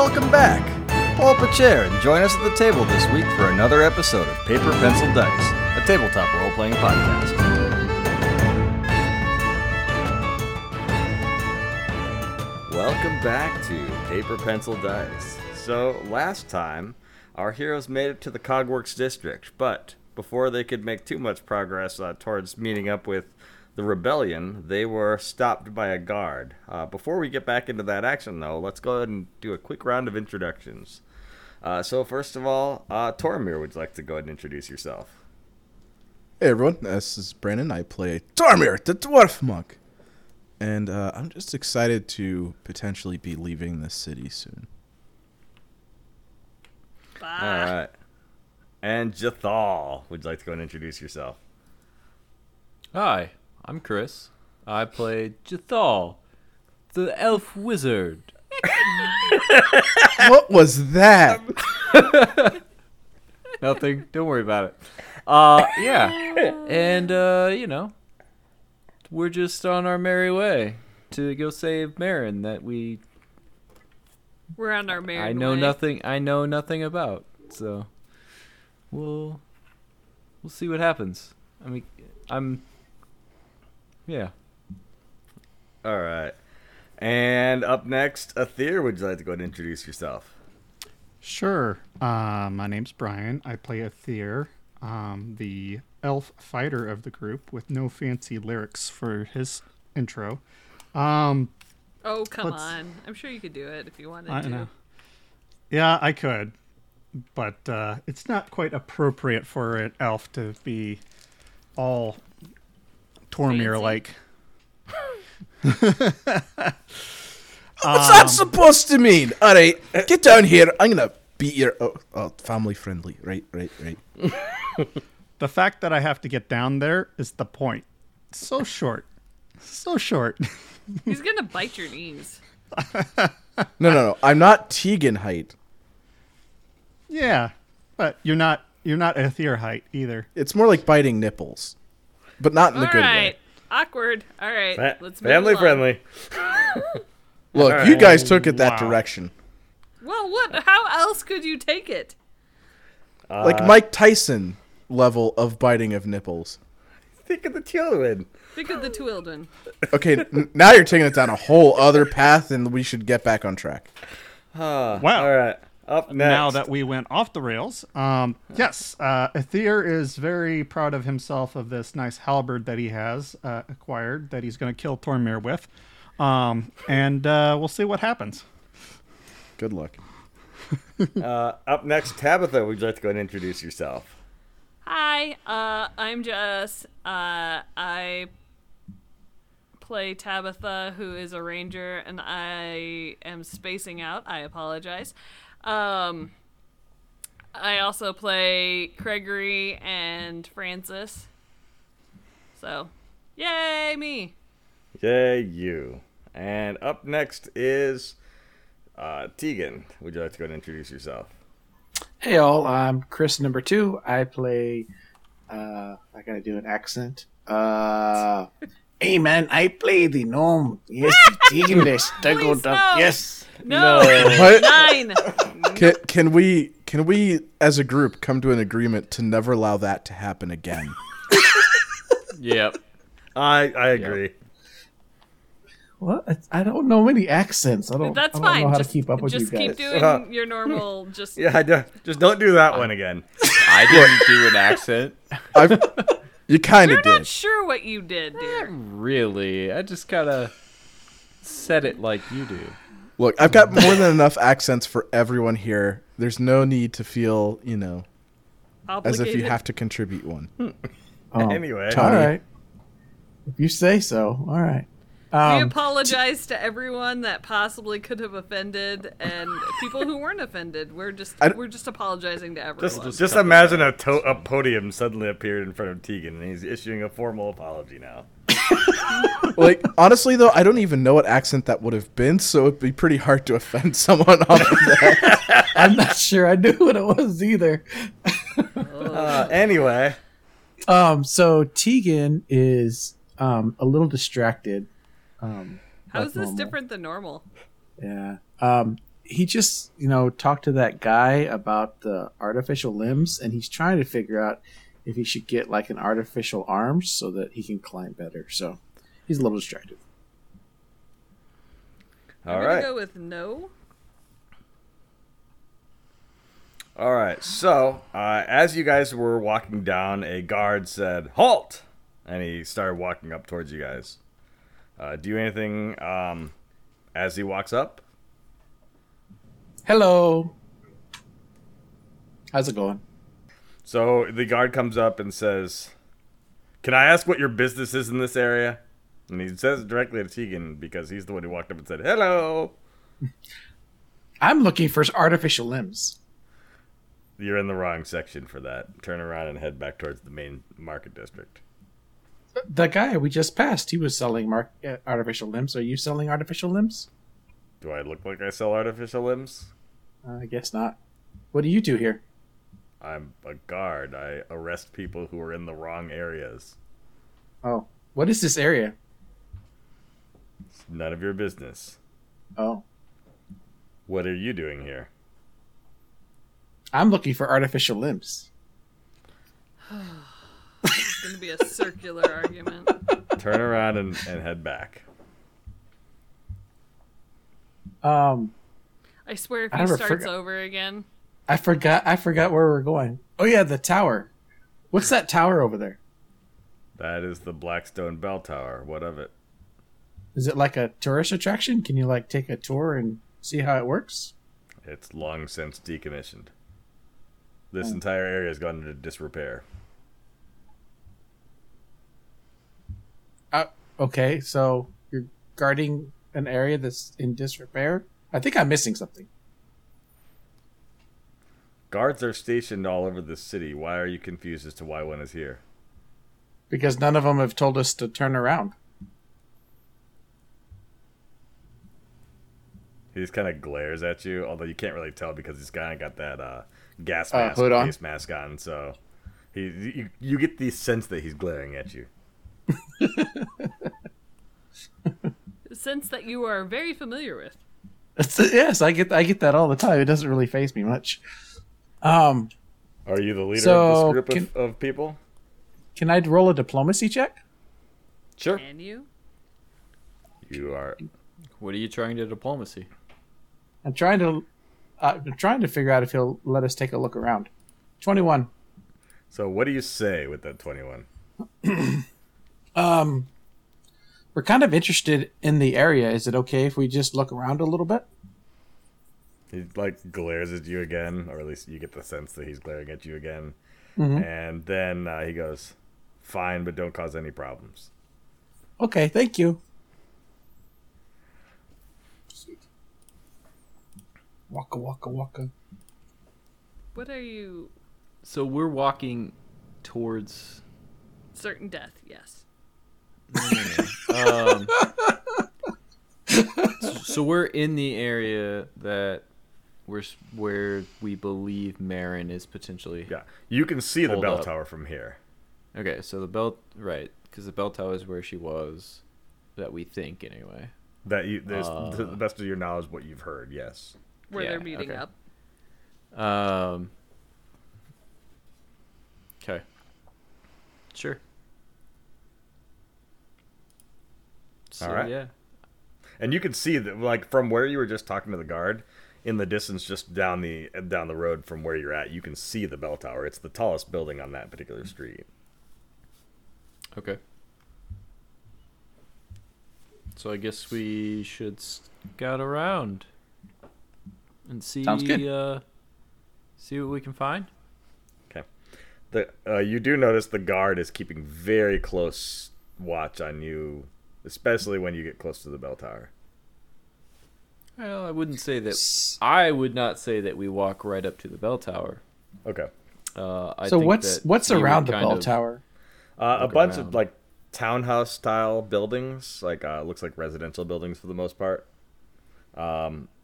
Welcome back! Pull up a chair and join us at the table this week for another episode of Paper, Pencil, Dice, a tabletop role-playing podcast. Welcome back to Paper, Pencil, Dice. So, last time, our heroes made it to the Cogworks District, but before they could make too much progress towards meeting up with The Rebellion, they were stopped by a guard. Before we get back into that action, though, let's go ahead and do a quick round of introductions. So first of all, Tormir, would you like to go ahead and introduce yourself? Hey everyone, this is Brandon. I play Tormir, the Dwarf Monk. And I'm just excited to potentially be leaving this city soon. Bye. All right. And Jathal, would you like to go and introduce yourself? Hi. I'm Chris. I play Jathal, the elf wizard. What was that? Nothing. Don't worry about it. We're just on our merry way to go save Marin that we're on our merry way. I know nothing about. So we'll see what happens. I mean, yeah. All right. And up next, Atheer, would you like to go ahead and introduce yourself? Sure. My name's Brian. I play Atheer, the elf fighter of the group with no fancy lyrics for his intro. Come on. I'm sure you could do it if you wanted to. Know. Yeah, I could. But it's not quite appropriate for an elf to be all Tormir like. What's that supposed to mean? All right, get down here. I'm gonna beat your family friendly. Right. The fact that I have to get down there is the point. So short. He's gonna bite your knees. No. I'm not Tegan height. Yeah, but you're not Atheer height either. It's more like biting nipples. But not in a good way. Awkward. All right. Let's move family along. Friendly. Look, right. You guys took it that direction. Well, what? How else could you take it? Like Mike Tyson level of biting of nipples. Think of the children. Okay, now you're taking it down a whole other path, and we should get back on track. Wow. All right. Up next. Now that we went off the rails, yes, Atheer is very proud of himself of this nice halberd that he has acquired that he's going to kill Tormir with, and we'll see what happens. Good luck. Up next, Tabitha, would you like to go ahead and introduce yourself? Hi, I'm Jess. I play Tabitha, who is a ranger, and I am spacing out. I apologize. I also play Gregory and Francis. So, yay me! Yay you! And up next is Tegan. Would you like to go and introduce yourself? Hey all, I'm Chris number 2. I play. I gotta do an accent. Hey man, I play the gnome. Yes, Tegan is tuggled up. Yes. No. 9. Can we as a group come to an agreement to never allow that to happen again? Yep. I agree. Yep. Well, I don't know many accents. I don't know how to keep up with you guys. Just keep doing your normal. Just don't do that one again. I didn't do an accent. You kind of did. You're not sure what you did, dear. Really, I just kind of said it like you do. Look, I've got more than enough accents for everyone here. There's no need to feel, obligated, as if you have to contribute one. Anyway. All right. If you say so, all right. We apologize to everyone that possibly could have offended and people who weren't offended. We're just apologizing to everyone. Just imagine a podium suddenly appeared in front of Tegan, and he's issuing a formal apology now. Like, honestly, though, I don't even know what accent that would have been, so it'd be pretty hard to offend someone off of that. I'm not sure I knew what it was either. Anyway. So Tegan is a little distracted. How is this normal. Different than normal? Yeah. he just, you know, talked to that guy about the artificial limbs, and he's trying to figure out if he should get like an artificial arm so that he can climb better. So he's a little distracted. All right. I'm gonna go with no. All right. So as you guys were walking down, a guard said, "Halt!" And he started walking up towards you guys. Do anything as he walks up? Hello. How's it going? So the guard comes up and says, "Can I ask what your business is in this area?" And he says it directly to Tegan because he's the one who walked up and said, "Hello. I'm looking for artificial limbs." You're in the wrong section for that. Turn around and head back towards the main market district. The guy we just passed, he was selling artificial limbs. Are you selling artificial limbs? Do I look like I sell artificial limbs? I guess not. What do you do here? I'm a guard. I arrest people who are in the wrong areas. Oh. What is this area? It's none of your business. Oh. What are you doing here? I'm looking for artificial limbs. It's going to be a circular argument. Turn around and head back. I swear if he starts over again. I forgot where we're going. Oh yeah, the tower. What's that tower over there? That is the Blackstone Bell Tower. What of it? Is it like a tourist attraction? Can you like take a tour and see how it works? It's long since decommissioned. This entire area has gone into disrepair. Okay, so you're guarding an area that's in disrepair? I think I'm missing something. Guards are stationed all over the city. Why are you confused as to why one is here? Because none of them have told us to turn around. He just kind of glares at you, although you can't really tell because he's kind of got that gas mask on. So you get the sense that he's glaring at you. The sense that you are very familiar with. Yes, I get that all the time. It doesn't really faze me much. Are you the leader of this group of people? Can I roll a diplomacy check? Sure. Can you? You are. What are you trying to diplomacy? I'm trying to figure out if he'll let us take a look around. 21. So what do you say with that 21? We're kind of interested in the area. Is it okay if we just look around a little bit? He like glares at you again, or at least you get the sense that he's glaring at you again. Mm-hmm. And then he goes, "Fine, but don't cause any problems." Okay, thank you. Waka waka waka. What are you? So we're walking towards certain death. Yes. So we're in the area that where we believe Marin is potentially. Yeah, you can see the bell tower from here. Okay, so the bell, right? Because the bell tower is where she was, that we think anyway. That you, to the best of your knowledge, what you've heard, yes. Where they're meeting up. Okay. Sure. So, all right. Yeah. And you can see that, like, from where you were just talking to the guard, in the distance just down the road from where you're at, you can see the bell tower. It's the tallest building on that particular street. Okay. So I guess we should scout around and see what we can find. Okay. You do notice the guard is keeping very close watch on you, especially when you get close to the bell tower. Well, I would not say that we walk right up to the bell tower. Okay. I think what's around the bell tower? A bunch of like townhouse style buildings, like looks like residential buildings for the most part.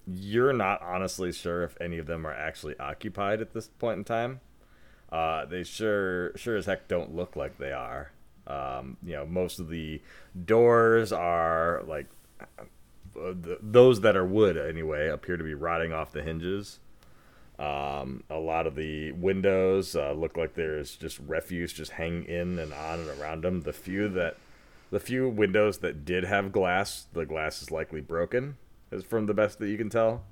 You're not honestly sure if any of them are actually occupied at this point in time. They sure as heck don't look like they are. Most of the doors are like those that are wood anyway appear to be rotting off the hinges. A lot of the windows look like there's just refuse just hanging in and on and around them. The few windows that did have glass, the glass is likely broken, is from the best that you can tell.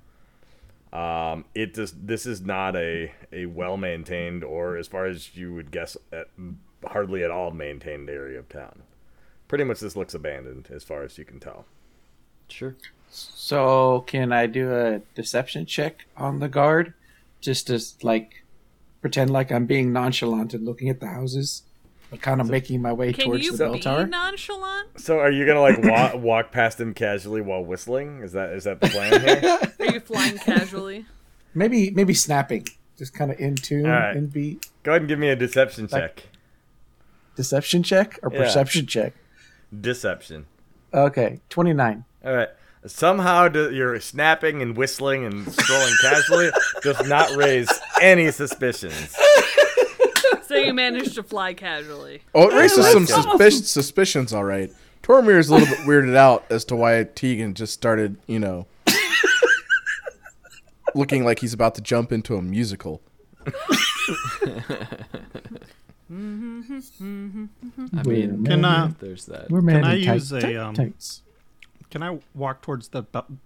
This is not a well-maintained or, as far as you would guess, hardly at all maintained area of town. Pretty much this looks abandoned, as far as you can tell. Sure. So, can I do a deception check on the guard? Just to, pretend like I'm being nonchalant and looking at the houses, but kind of making my way towards the bell tower? Can you be nonchalant? So, are you going to, walk past him casually while whistling? Is that the plan here? Are you flying casually? Maybe snapping. Just kind of in tune, right. In beat. Go ahead and give me a deception check. Deception check or perception check? Deception. Okay, 29. All right. Somehow your snapping and whistling and strolling casually does not raise any suspicions. So you managed to fly casually. Oh, it raises some suspicions, all right. Tormir is a little bit weirded out as to why Tegan just started, looking like he's about to jump into a musical. I mean, can I walk towards the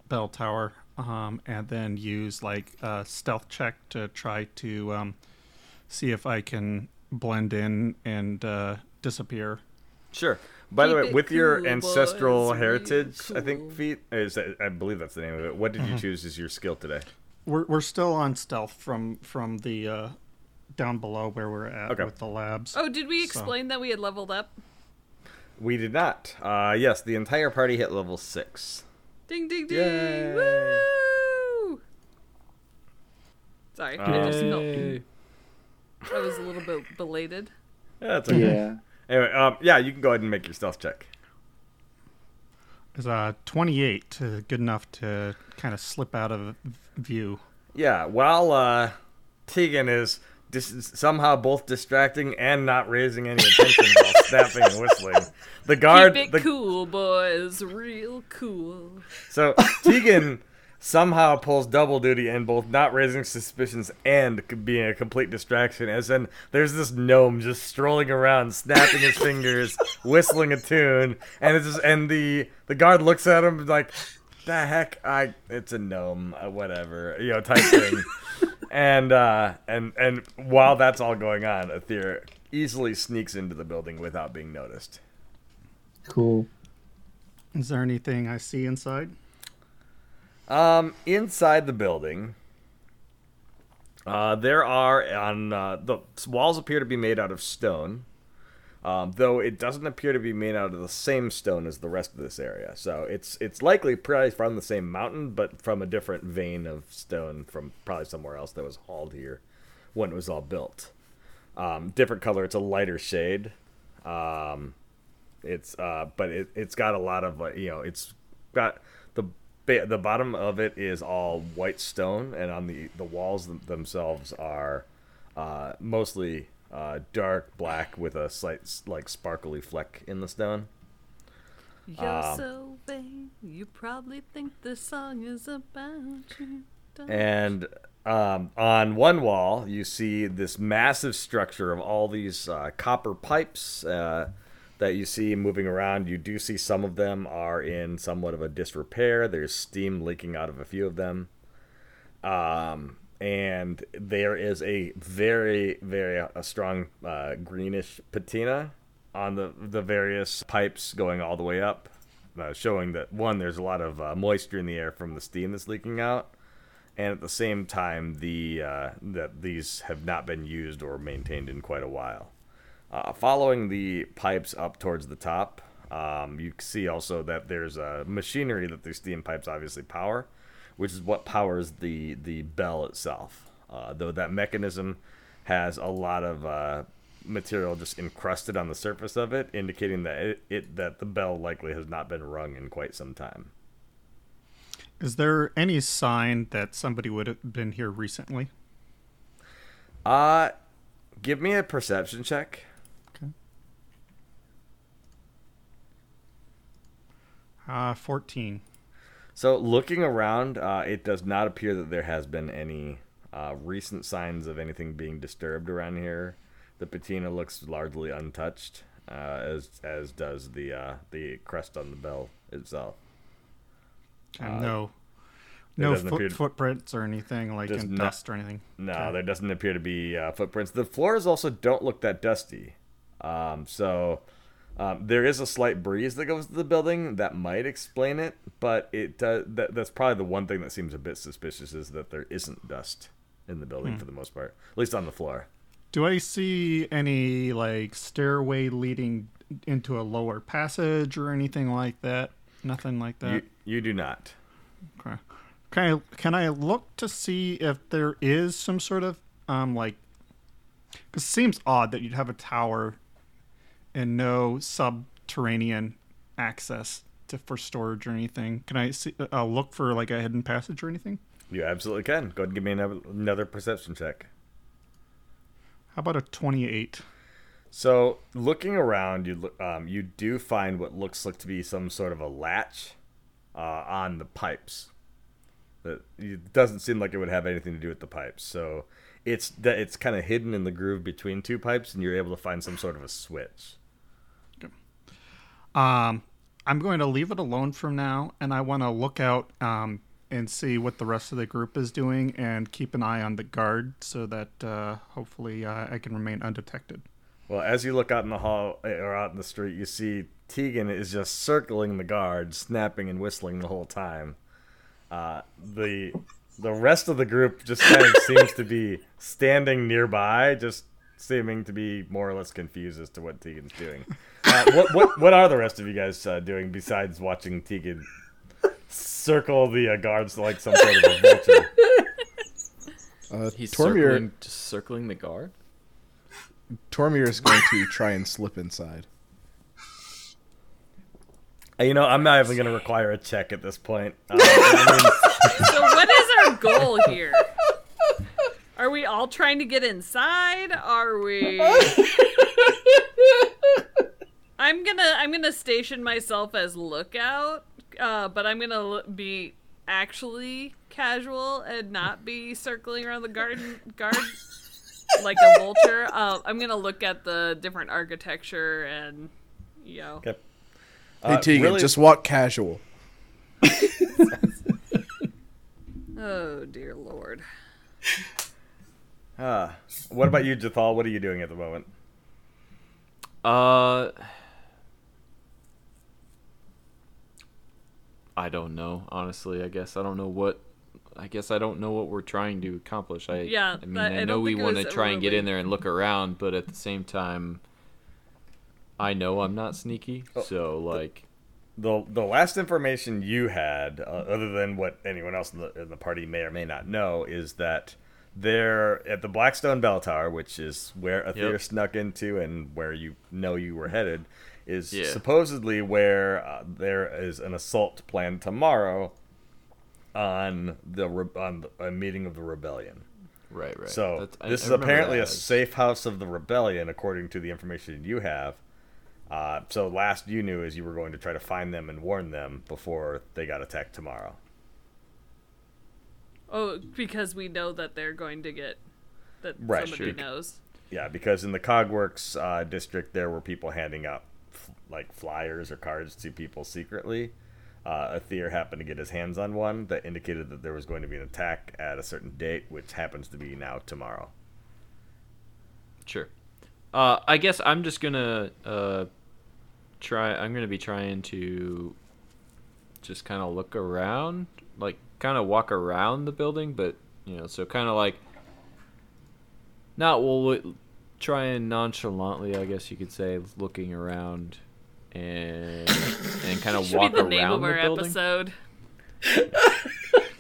bell tower and then use a stealth check to try to see if I can blend in and disappear? Sure. By the way, with your ancestral heritage, I think feat I believe that's the name of it. What did you choose as your skill today? We're still on stealth from the down below where we're at with the labs. Oh, did we explain that we had leveled up? We did not. Yes, the entire party hit level 6. Ding, ding, ding. Yay. Woo! Sorry, I just milked. I was a little bit belated. Yeah, that's okay. Yeah. Anyway, you can go ahead and make your stealth check. It's 28, good enough to kind of slip out of view. Yeah, while Tegan is somehow both distracting and not raising any attention while snapping and whistling. The guard. Keep it cool, boys. Real cool. So Tegan somehow pulls double duty in both not raising suspicions and being a complete distraction. As in, there's this gnome just strolling around, snapping his fingers, whistling a tune, and it's just, and the guard looks at him like, "The heck, it's a gnome, whatever," type thing. And while that's all going on, Atheer easily sneaks into the building without being noticed. Cool. Is there anything I see inside? Inside the building, there are the walls appear to be made out of stone, though it doesn't appear to be made out of the same stone as the rest of this area. So it's likely probably from the same mountain, but from a different vein of stone from probably somewhere else that was hauled here when it was all built. Different color. It's a lighter shade. But it's got a lot of it's got the bottom of it is all white stone, and on the walls themselves are mostly dark black with a slight sparkly fleck in the stone. You're so vain, you probably think the song is about you. And on one wall, you see this massive structure of all these copper pipes that you see moving around. You do see some of them are in somewhat of a disrepair. There's steam leaking out of a few of them. And there is a very, very strong greenish patina on the various pipes going all the way up, showing that, one, there's a lot of moisture in the air from the steam that's leaking out, and at the same time, that these have not been used or maintained in quite a while. Following the pipes up towards the top, you see also that there's machinery that the steam pipes obviously power, which is what powers the bell itself. Though that mechanism has a lot of material just encrusted on the surface of it, indicating that that the bell likely has not been rung in quite some time. Is there any sign that somebody would have been here recently? Give me a perception check. Okay. 14. So looking around, it does not appear that there has been any recent signs of anything being disturbed around here. The patina looks largely untouched, as does the crest on the bell itself. And no footprints or anything, like in dust or anything. No, okay. There doesn't appear to be footprints. The floors also don't look that dusty. There is a slight breeze that goes to the building that might explain it, but it does. That's probably the one thing that seems a bit suspicious, is that there isn't dust in the building for the most part, at least on the floor. Do I see any like stairway leading into a lower passage or anything like that? Nothing like that. You do not. Okay. Can I look to see if there is some sort of because it seems odd that you'd have a tower and no subterranean access for storage or anything. Can I see, look for like a hidden passage or anything? You absolutely can. Go ahead and give me another perception check. How about a 28? So looking around, you do find what looks like to be some sort of a latch on the pipes. It doesn't seem like it would have anything to do with the pipes. So it's kind of hidden in the groove between two pipes, and you're able to find some sort of a switch. Okay. I'm going to leave it alone from now, and I want to look out and see what the rest of the group is doing and keep an eye on the guard so that hopefully I can remain undetected. Well, as you look out in the hall or out in the street, you see Tegan is just circling the guard, snapping and whistling the whole time. The rest of the group just kind of seems to be standing nearby, just seeming to be more or less confused as to what Tegan's doing. What are the rest of you guys doing besides watching Tegan circle the guards like some sort of a vulture? He's circling the guard? Tormir is going to try and slip inside. You know, I'm not even going to require a check at this point. So what is our goal here? Are we all trying to get inside? Are we? I'm gonna station myself as lookout, but I'm gonna be actually casual and not be circling around the guard like a vulture. I'm gonna look at the different architecture and, you know. Okay. Hey, Tegan, really... just walk casual. Oh, dear Lord. What about you, Jathal? What are you doing at the moment? I don't know, honestly. I guess I don't know what we're trying to accomplish. I know we want to try and get in there and look around, but at the same time... I know I'm not sneaky, so like the last information you had, other than what anyone else in the party may or may not know, is that they're at the Blackstone Bell Tower, which is where Atheer snuck into and where you were headed, is supposedly where there is an assault planned tomorrow on a meeting of the Rebellion. Right. So this is apparently a safe house of the Rebellion, according to the information you have. So last you knew is you were going to try to find them and warn them before they got attacked tomorrow. Oh, because we know that they're going to get... that right, somebody knows. Yeah, because in the Cogworks district, there were people handing out flyers or cards to people secretly. Atheer happened to get his hands on one that indicated that there was going to be an attack at a certain date, which happens to be now tomorrow. Sure. I guess I'm just going to... I'm going to be trying to just kind of look around, like kind of walk around the building, but, you know, so kind of like try and nonchalantly, I guess you could say, looking around and kind of walk around the building. Should be the name of our episode.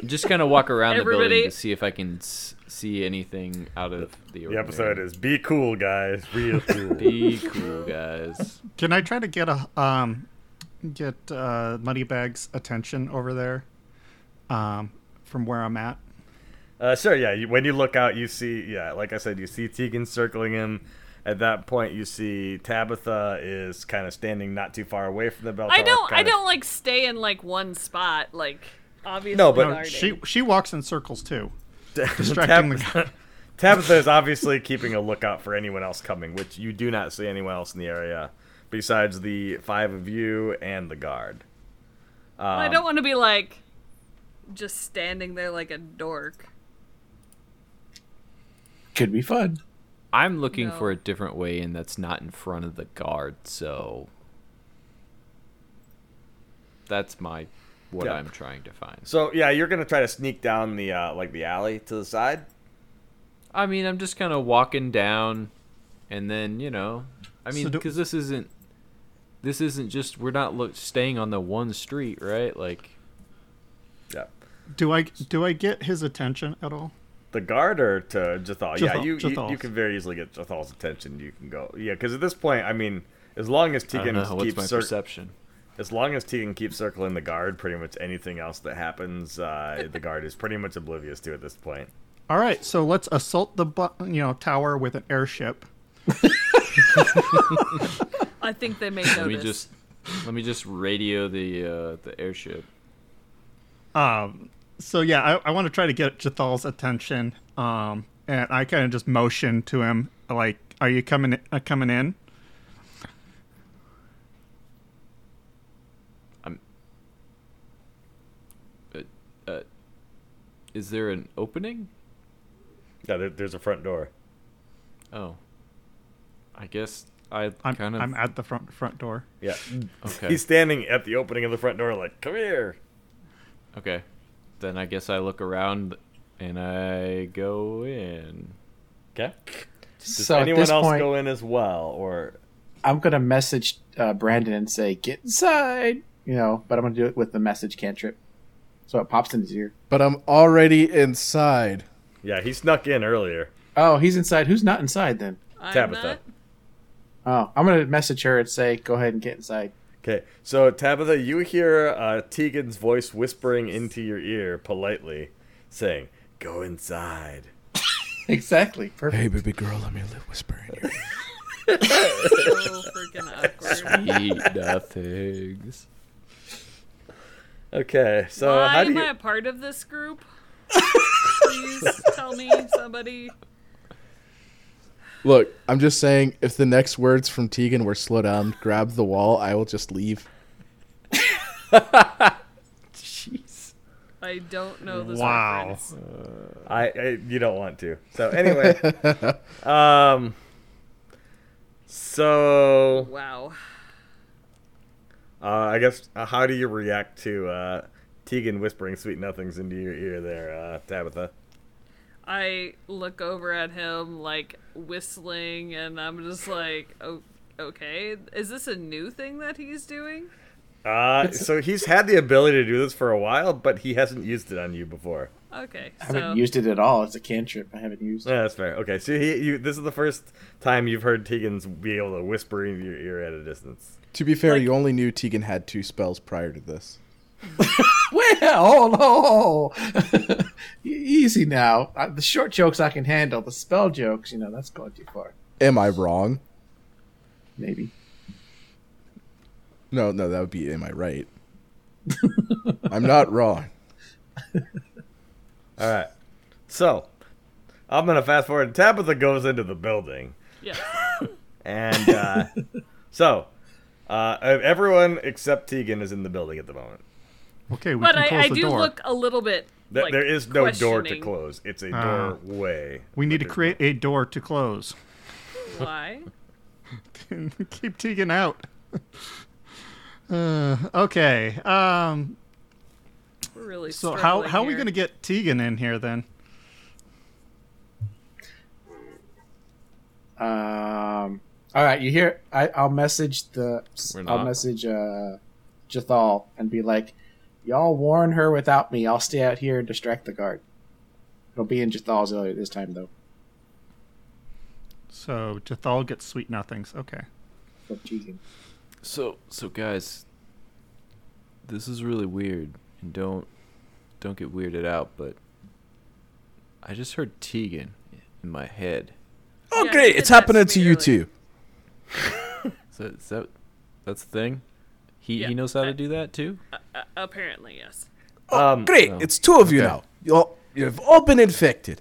Just kind of walk around the building to see if I can see anything out of the ordinary. The episode is "Be Cool, Guys." Real cool. Be cool, guys. Can I try to get Moneybag's attention over there from where I'm at? Sure. Yeah. When you look out, you see. Yeah, like I said, you see Tegan circling him. At that point, you see Tabitha is kind of standing not too far away from the bell tower. I don't stay in one spot. obviously no, but guarding. She walks in circles too, distracting the guy. Tabitha is obviously keeping a lookout for anyone else coming, which you do not see anyone else in the area besides the five of you and the guard. Well, I don't want to be like just standing there like a dork. Could be fun. I'm looking for a different way in that's not in front of the guard, so that's what I'm trying to find. So yeah, you're gonna try to sneak down the the alley to the side. I mean, I'm just kind of walking down, and then because this isn't just we're not staying on the one street, right? Like, yeah. Do I get his attention at all? The guard or to Jathal? Yeah, you can very easily get Jathal's attention. You can go, yeah, because at this point, I mean, as long as Tegan keeps circling the guard, pretty much anything else that happens, the guard is pretty much oblivious to at this point. All right, so let's assault the tower with an airship. I think they may notice. Let me just radio the airship. So yeah, I want to try to get Jathal's attention, and I kind of just motion to him, like, "Are you coming in?" Is there an opening? Yeah, there's a front door. Oh, I guess I'm at the front door. Yeah. Okay. He's standing at the opening of the front door, like, "Come here." Okay. Then I guess I look around and I go in. Okay. Does anyone else go in as well? Or I'm going to message Brandon and say, "Get inside," but I'm going to do it with the message cantrip. So it pops in his ear. But I'm already inside. Yeah, he snuck in earlier. Oh, he's inside. Who's not inside then? Tabitha. Oh, I'm going to message her and say, "Go ahead and get inside." Okay, so Tabitha, you hear Tegan's voice whispering into your ear politely, saying, "Go inside." Exactly. Perfect. "Hey, baby girl, let me whisper in your ear." So freaking awkward. Sweet nothings. Okay, so how do you... Why am I a part of this group? Please tell me, somebody. Look, I'm just saying, if the next words from Tegan were "slow down, grab the wall," I will just leave. Jeez. I don't know this. Wow. You don't want to. So anyway. So. Wow. I guess, how do you react to Tegan whispering sweet nothings into your ear there, Tabitha? I look over at him, like, whistling, and I'm just like, "Oh, okay. Is this a new thing that he's doing?" So he's had the ability to do this for a while, but he hasn't used it on you before. Okay. I haven't used it at all. It's a cantrip. I haven't used it. Yeah, that's fair. Okay, so this is the first time you've heard Tegan's be able to whisper into your ear at a distance. To be fair, you only knew Tegan had 2 spells prior to this. Well, no. Easy now. The short jokes I can handle. The spell jokes, that's going too far. Am I wrong? Maybe. No, that would be "am I right?" I'm not wrong. All right. So, I'm going to fast forward. Tabitha goes into the building. Yeah. And everyone except Tegan is in the building at the moment. Okay, we can close the door. But I do look a little bit like there is no door to close. It's a doorway. We need to create a door to close. Why? Keep Tegan out. Okay. We're really so how are we going to get Tegan in here then? All right, you hear? I'll message Jathal and be like, "Y'all warn her without me. I'll stay out here and distract the guard." It'll be in Jathal's area this time, though. So Jathal gets sweet nothings. Okay. So guys, this is really weird, and don't get weirded out. But I just heard Tegan in my head. Oh yeah, great! It's happening to you too. So that's the thing. He knows how to do that too. Apparently, yes. Great. No. It's two of you now. You've all been infected.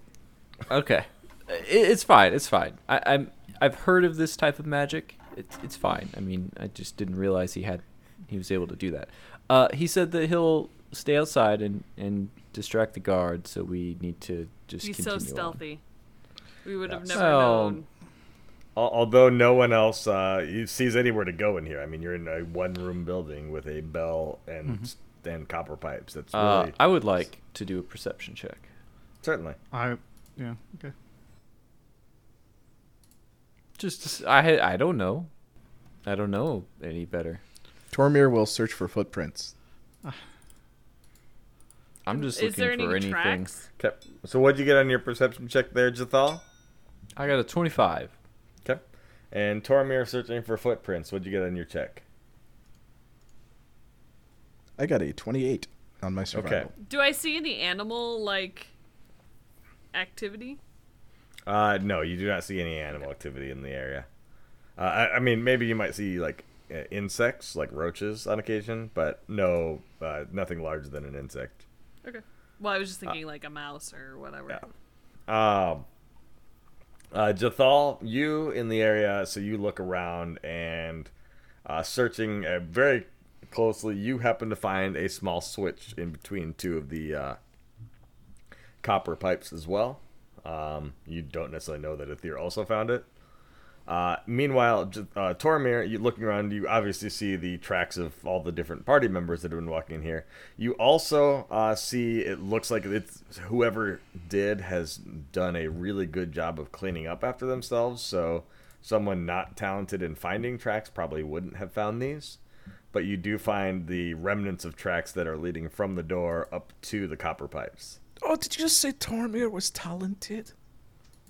Okay. It's fine. It's fine. I've heard of this type of magic. It's fine. I mean, I just didn't realize he was able to do that. He said that he'll stay outside and distract the guard, so we need to just He's continue so stealthy. On. We would have never known. Although no one else sees anywhere to go in here. I mean, you're in a one-room building with a bell and copper pipes. That's really I would like to do a perception check. Certainly. Okay. Just I don't know. I don't know any better. Tormir will search for footprints. I'm just looking for anything. Tracks? Okay. So what'd you get on your perception check there, Jathal? I got a 25. And Tormir searching for footprints. What'd you get on your check? I got a 28 on my survival. Okay. Do I see any animal activity? No, you do not see any animal activity in the area. I mean, maybe you might see insects, like roaches on occasion, but no, nothing larger than an insect. Okay. Well, I was just thinking like a mouse or whatever. Yeah. Jathal, you in the area, so you look around and searching very closely, you happen to find a small switch in between two of the copper pipes as well. You don't necessarily know that Atheer also found it. Meanwhile, Tormir, you looking around, you obviously see the tracks of all the different party members that have been walking in here. You also see, it looks like it's whoever did has done a really good job of cleaning up after themselves. So someone not talented in finding tracks probably wouldn't have found these. But you do find the remnants of tracks that are leading from the door up to the copper pipes. Oh, did you just say Tormir was talented?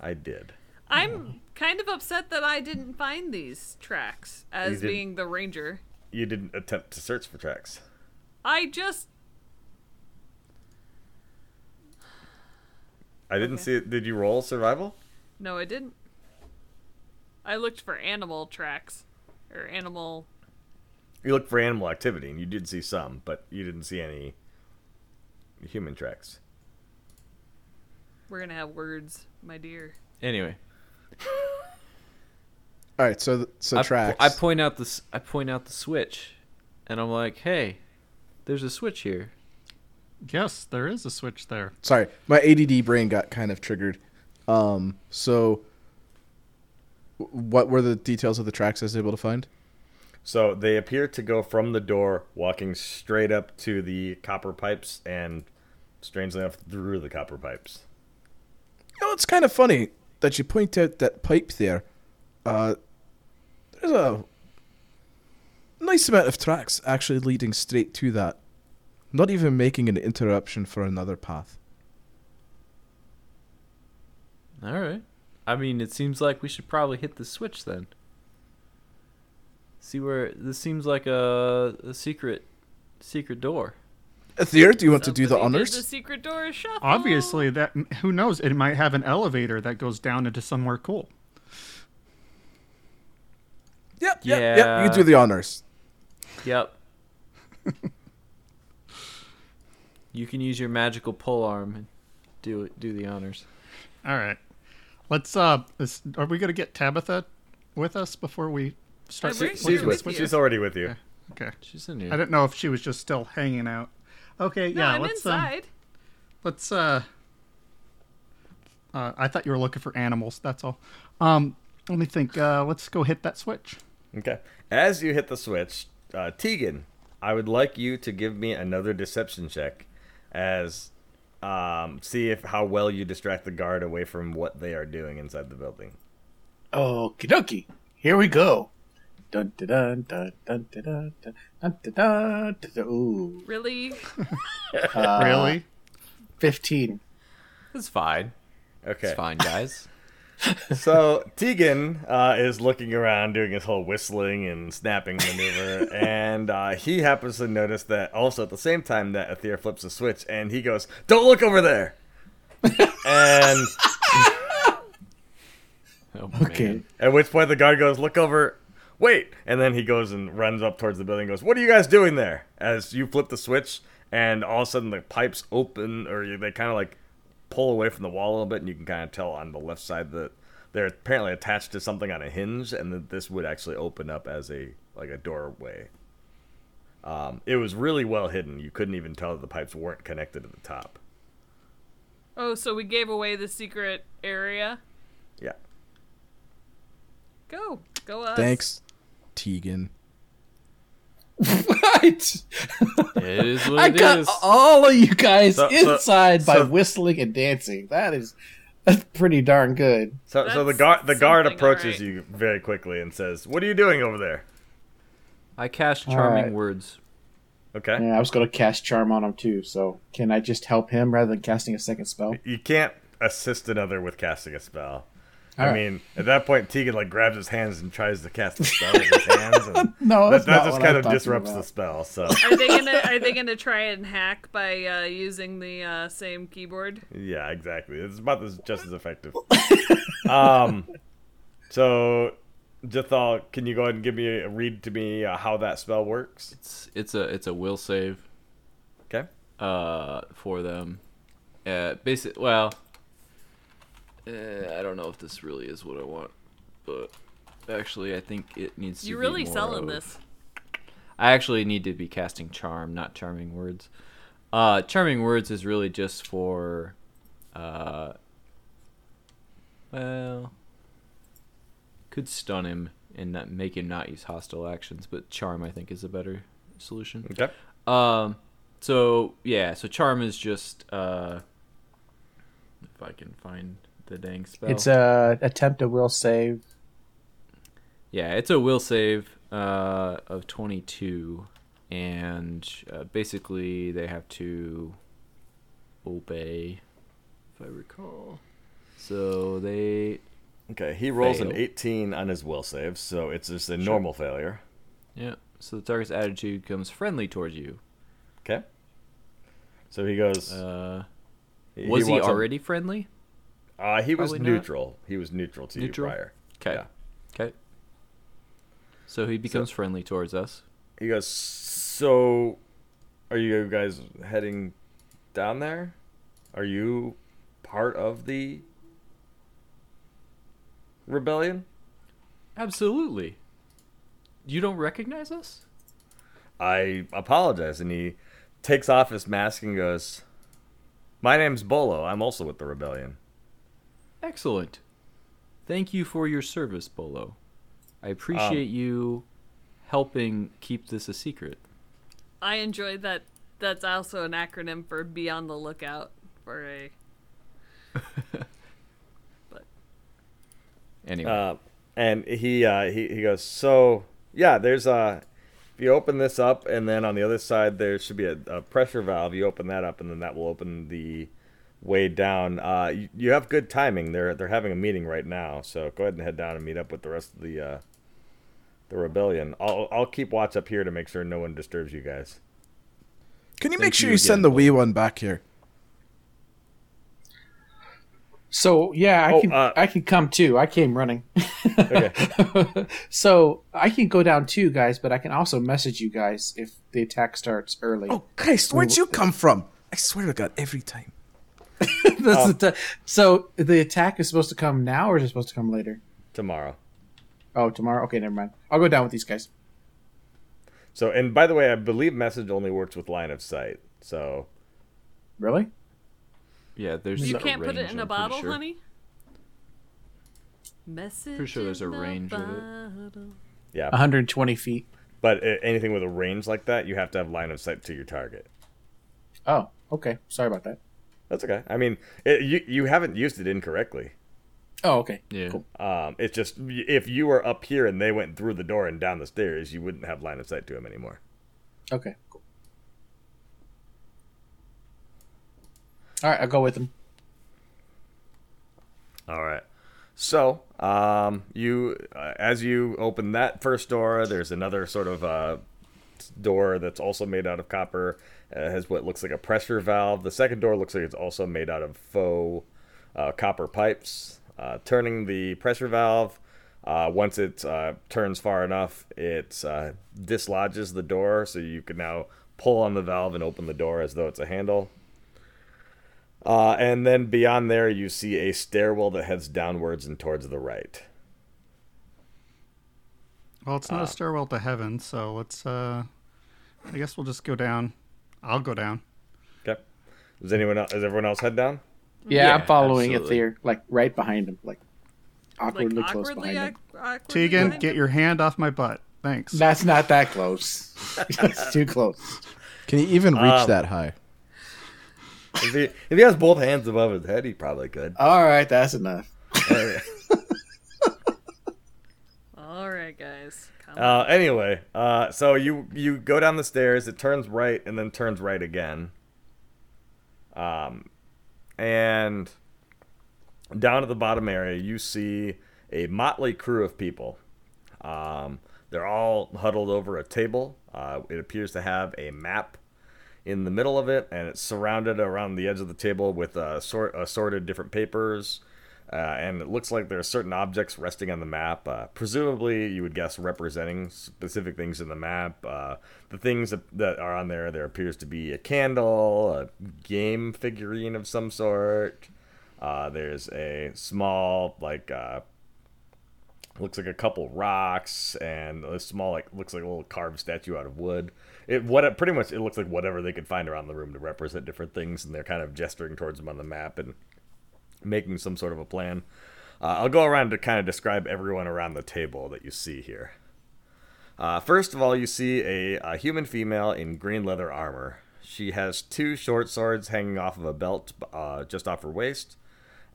I did. I'm kind of upset that I didn't find these tracks as being the ranger. You didn't attempt to search for tracks. I didn't see it. Did you roll survival? No, I didn't. I looked for animal tracks. Or animal... You looked for animal activity, and you did see some, but you didn't see any human tracks. We're going to have words, my dear. Anyway. All right, so tracks. I point out the switch, and I'm like, "Hey, there's a switch here." Yes, there is a switch there. Sorry, my ADD brain got kind of triggered. So, what were the details of the tracks I was able to find? So they appear to go from the door, walking straight up to the copper pipes, and strangely enough, through the copper pipes. Oh, it's kind of funny that you point out that pipe there. There's a nice amount of tracks actually leading straight to that. Not even making an interruption for another path. Alright. I mean, it seems like we should probably hit the switch then. See where... This seems like a secret door. Atheer, do you want to do the honors? The secret door is shuffled. Obviously, that who knows? It might have an elevator that goes down into somewhere cool. Yep. You do the honors. Yep. You can use your magical polearm and do the honors. All right. Let's. Are we going to get Tabitha with us before we start? She's already with you. Okay. She's in here. I didn't know if she was just still hanging out. Okay, no, yeah. I'm inside. Let's. I thought you were looking for animals. That's all. Let me think. Let's go hit that switch. Okay. As you hit the switch, Tegan, I would like you to give me another deception check, as see if how well you distract the guard away from what they are doing inside the building. Okie dokie. Here we go. Dun dun dun dun dun dun dun dun dun dun dun. Ooh. Really? Really? 15. It's fine. Okay. It's fine, guys. So Tegan is looking around, doing his whole whistling and snapping maneuver, and he happens to notice that also at the same time that Atheer flips a switch, and he goes, "Don't look over there." And okay. At which point the guard goes, "Look over. Wait!" And then he goes and runs up towards the building and goes, "What are you guys doing there?" As you flip the switch and all of a sudden the pipes open, or they kind of like pull away from the wall a little bit, and you can kind of tell on the left side that they're apparently attached to something on a hinge, and that this would actually open up as a like a doorway. It was really well hidden. You couldn't even tell that the pipes weren't connected at the top. Oh, so we gave away the secret area? Yeah. Go us. Thanks, Tegan. What? It is what it is. I got all of you guys inside by whistling and dancing. That's pretty darn good. So the guard approaches you very quickly and says, "What are you doing over there?" I cast Charming Words. Okay. Yeah, I was going to cast Charm on him too, so can I just help him rather than casting a second spell? You can't assist another with casting a spell. I mean, at that point, Tegan like grabs his hands and tries to cast the spell with his hands, and no, that just kind of disrupts the spell. So are they gonna try and hack by using the same keyboard? Yeah, exactly. It's about just as effective. So Jathal, can you go ahead and read to me how that spell works? It's a will save. Okay. For them. Basically, well. I don't know if this really is what I want, but actually I think it needs to be more. You're really selling this. I actually need to be casting Charm, not Charming Words. Charming Words is really just for, could stun him and not make him not use hostile actions, but Charm I think is a better solution. Okay. So Charm is just, if I can find... the dang spell. It's a attempt a will save. Yeah, it's a will save of 22, and basically they have to obey, if I recall. So they he rolls an 18 on his will save, so it's just a normal failure. Yeah. So the target's attitude becomes friendly towards you. Okay. So he goes. Was he already friendly? He probably was neutral. Not. He was neutral to you prior. Okay. Yeah. Okay. So he becomes friendly towards us. He goes, "So are you guys heading down there? Are you part of the rebellion?" Absolutely. You don't recognize us? I apologize. And he takes off his mask and goes, "My name's Bolo. I'm also with the rebellion." Excellent. Thank you for your service, Bolo. I appreciate you helping keep this a secret. I enjoyed that. That's also an acronym for be on the lookout for a... But anyway. And he goes, "So, yeah, there's a... If you open this up, and then on the other side there should be a pressure valve. You open that up, and then that will open the... way down. You have good timing. They're having a meeting right now, so go ahead and head down and meet up with the rest of the rebellion. I'll keep watch up here to make sure no one disturbs you guys. Can you make sure you send the wee one back here?" So yeah, I can come too. I came running. Okay. So I can go down too, guys, but I can also message you guys if the attack starts early. Oh Christ, where'd you come from? I swear to God, every time. So the attack is supposed to come now, or is it supposed to come later? Tomorrow. Oh, tomorrow? Okay, never mind. I'll go down with these guys. So, and by the way, I believe message only works with line of sight. So, really? Yeah, there's. You can't put it in a bottle, honey. Message. Pretty sure there's a range with it. Yeah, 120 feet. But anything with a range like that, you have to have line of sight to your target. Oh, okay. Sorry about that. That's okay. I mean, you haven't used it incorrectly. Oh, okay. Yeah. Cool. It's just if you were up here and they went through the door and down the stairs, you wouldn't have line of sight to him anymore. Okay. Cool. All right, I'll go with him. All right. So, you as you open that first door, there's another sort of door that's also made out of copper. It has what looks like a pressure valve. The second door looks like it's also made out of faux copper pipes. Turning the pressure valve, Once it turns far enough, it dislodges the door, so you can now pull on the valve and open the door as though it's a handle. And then beyond there, you see a stairwell that heads downwards and towards the right. Well, it's not a stairwell to heaven, so let's... I guess we'll just go down. I'll go down. Okay. Does anyone else? Is everyone else head down? Yeah, I'm following Atheer, like right behind him, like awkwardly close behind him. Tegan, get your hand off my butt. Thanks. That's not that close. It's too close. Can he even reach that high? If he has both hands above his head, he probably could. All right, that's enough. All right, guys. Anyway, so you go down the stairs. It turns right and then turns right again. And down at the bottom area, you see a motley crew of people. They're all huddled over a table. It appears to have a map in the middle of it, and it's surrounded around the edge of the table with assorted different papers. And it looks like there are certain objects resting on the map, presumably, you would guess, representing specific things in the map. The things that are on there appears to be a candle, a game figurine of some sort. There's a small, like, looks like a couple rocks, and a small, like, looks like a little carved statue out of wood. Pretty much, it looks like whatever they could find around the room to represent different things, and they're kind of gesturing towards them on the map, and making some sort of a plan. I'll go around to kind of describe everyone around the table that you see here. First of all, you see a human female in green leather armor. She has two short swords hanging off of a belt just off her waist,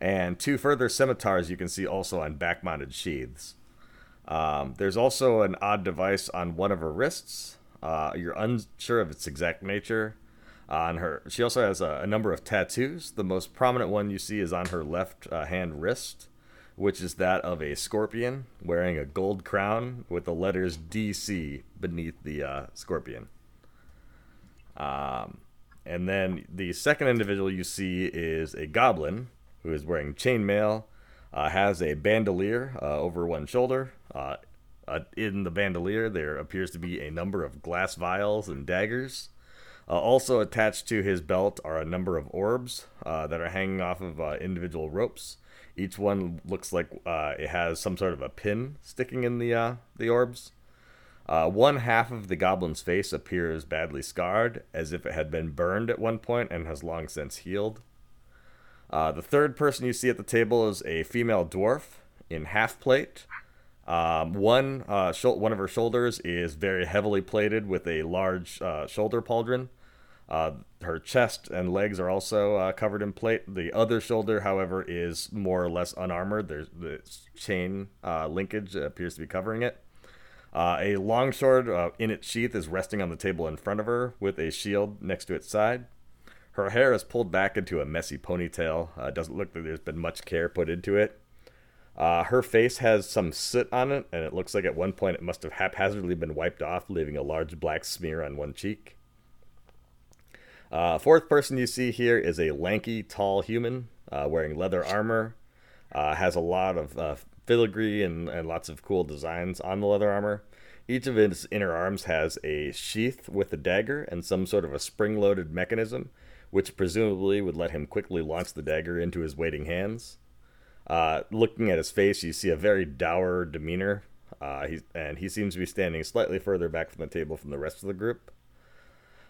and two further scimitars you can see also on back-mounted sheaths. There's also an odd device on one of her wrists. You're unsure of its exact nature. On her, she also has a number of tattoos. The most prominent one you see is on her left hand wrist, which is that of a scorpion wearing a gold crown with the letters DC beneath the scorpion. And then the second individual you see is a goblin who is wearing chainmail, has a bandolier over one shoulder. In the bandolier, there appears to be a number of glass vials and daggers. Also attached to his belt are a number of orbs that are hanging off of individual ropes. Each one looks like it has some sort of a pin sticking in the orbs. One half of the goblin's face appears badly scarred, as if it had been burned at one point and has long since healed. The third person you see at the table is a female dwarf in half plate. One of her shoulders is very heavily plated with a large shoulder pauldron. Her chest and legs are also covered in plate. The other shoulder, however, is more or less unarmored. The chain linkage appears to be covering it. A long sword in its sheath is resting on the table in front of her with a shield next to its side. Her hair is pulled back into a messy ponytail. It doesn't look like there's been much care put into it. Her face has some soot on it, and it looks like at one point it must have haphazardly been wiped off, leaving a large black smear on one cheek. Fourth person you see here is a lanky, tall human wearing leather armor. Has a lot of filigree and lots of cool designs on the leather armor. Each of its inner arms has a sheath with a dagger and some sort of a spring-loaded mechanism, which presumably would let him quickly launch the dagger into his waiting hands. Looking at his face, you see a very dour demeanor, and he seems to be standing slightly further back from the table from the rest of the group.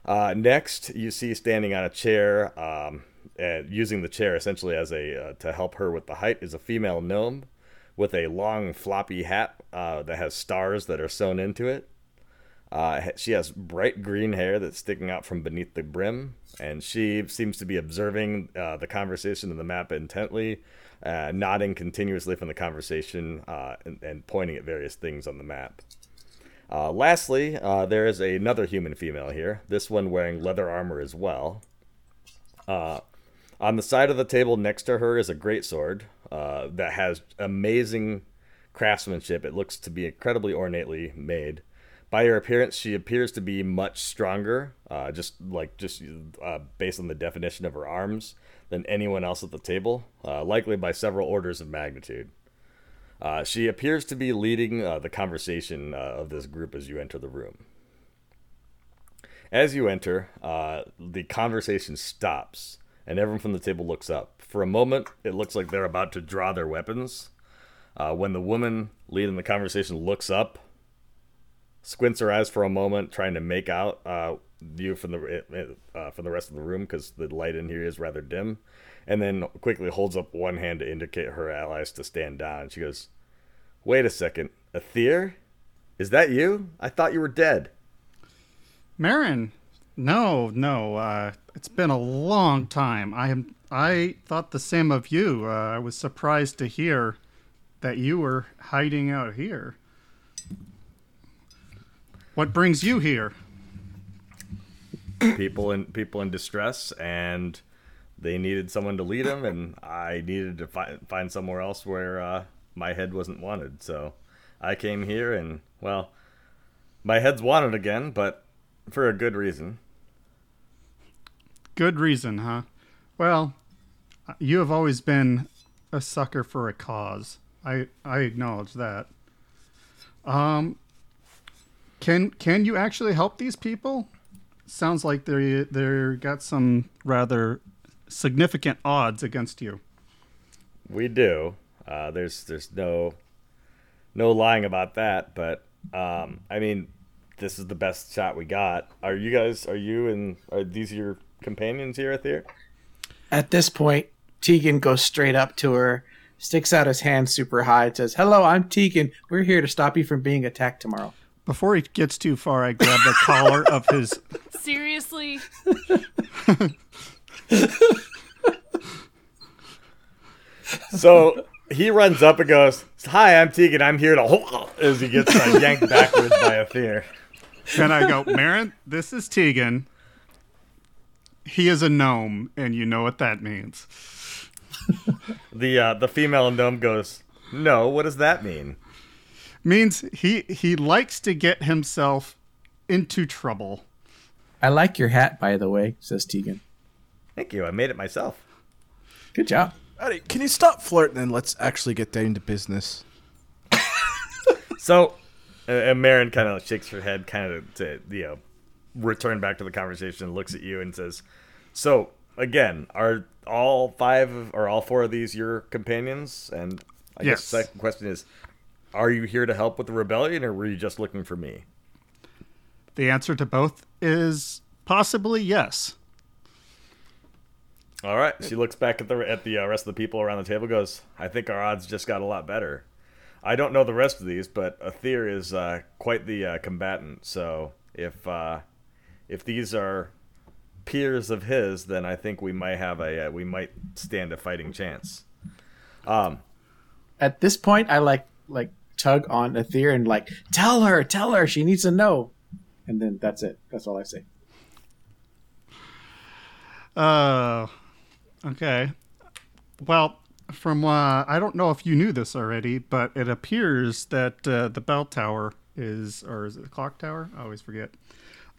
Next, you see standing on a chair, and using the chair essentially as to help her with the height, is a female gnome with a long floppy hat that has stars that are sewn into it. She has bright green hair that's sticking out from beneath the brim, and she seems to be observing the conversation in the map intently, nodding continuously from the conversation and pointing at various things on the map. Lastly, there is another human female here, this one wearing leather armor as well. On the side of the table next to her is a greatsword that has amazing craftsmanship. It looks to be incredibly ornately made. By her appearance, she appears to be much stronger, just based on the definition of her arms, than anyone else at the table, likely by several orders of magnitude. She appears to be leading the conversation of this group as you enter the room. As you enter, the conversation stops, and everyone from the table looks up. For a moment, it looks like they're about to draw their weapons. When the woman leading the conversation looks up, squints her eyes for a moment, trying to make out you from the rest of the room, because the light in here is rather dim, and then quickly holds up one hand to indicate her allies to stand down. She goes, "Wait a second, Atheer? Is that you? I thought you were dead." Marin, no. It's been a long time. I thought the same of you. I was surprised to hear that you were hiding out here. What brings you here? People in distress, and they needed someone to lead them, and I needed to find somewhere else where my head wasn't wanted. So I came here, and well, my head's wanted again, but for a good reason. Good reason, huh? Well, you have always been a sucker for a cause. I acknowledge that. Can you actually help these people? Sounds like they're got some rather significant odds against you. We do. There's no lying about that. But I mean, this is the best shot we got. Are these your companions here, Atheer? At this point, Tegan goes straight up to her, sticks out his hand super high, and says, "Hello, I'm Tegan. We're here to stop you from being attacked tomorrow." Before he gets too far, I grab the collar of his... Seriously? So he runs up and goes, "Hi, I'm Tegan. I'm here to..." As he gets yanked backwards by Atheer. Then I go, "Marin, this is Tegan. He is a gnome, and you know what that means." The female gnome goes, "No, what does that mean?" Means he likes to get himself into trouble. "I like your hat, by the way," says Tegan. "Thank you. I made it myself." "Good job." "Alrighty, can you stop flirting and let's actually get down to business?" So, and Marin kind of shakes her head, kind of to return back to the conversation, looks at you and says, "So, again, are all four of these your companions?" And I guess the second question is, are you here to help with the rebellion, or were you just looking for me? The answer to both is possibly yes. All right. She looks back at the rest of the people around the table, goes, "I think our odds just got a lot better. I don't know the rest of these, but Atheer is quite the combatant. So if these are peers of his, then I think we might have we might stand a fighting chance." At this point, I like tug on Atheer and tell her she needs to know, and then that's it. That's all I say. Okay. Well, from I don't know if you knew this already, but it appears that the bell tower is, or is it the clock tower? I always forget.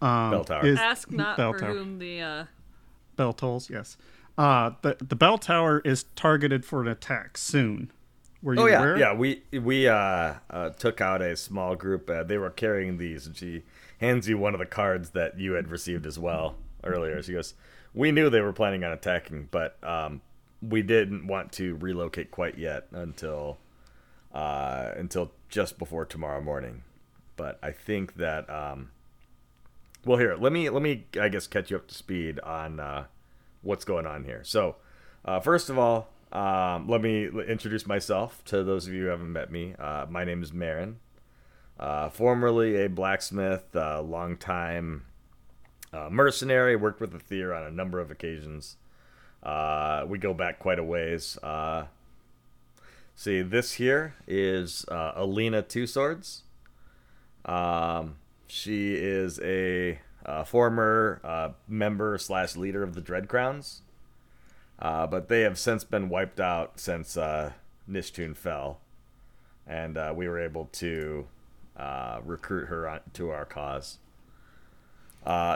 Bell tower. Ask not for whom the bell tolls. Yes. The bell tower is targeted for an attack soon. We took out a small group. They were carrying these, and she hands you one of the cards that you had received as well earlier. She goes, "We knew they were planning on attacking, but we didn't want to relocate quite yet until just before tomorrow morning. But I think that well, here, let me I guess catch you up to speed on what's going on here. So first of all." Let me introduce myself to those of you who haven't met me. My name is Marin, formerly a blacksmith, longtime mercenary, worked with Atheer on a number of occasions. We go back quite a ways. See, this here is Alina Two Swords. She is a former member/leader of the Dread Crowns. But they have since been wiped out since Nishtun fell, and we were able to recruit her to our cause.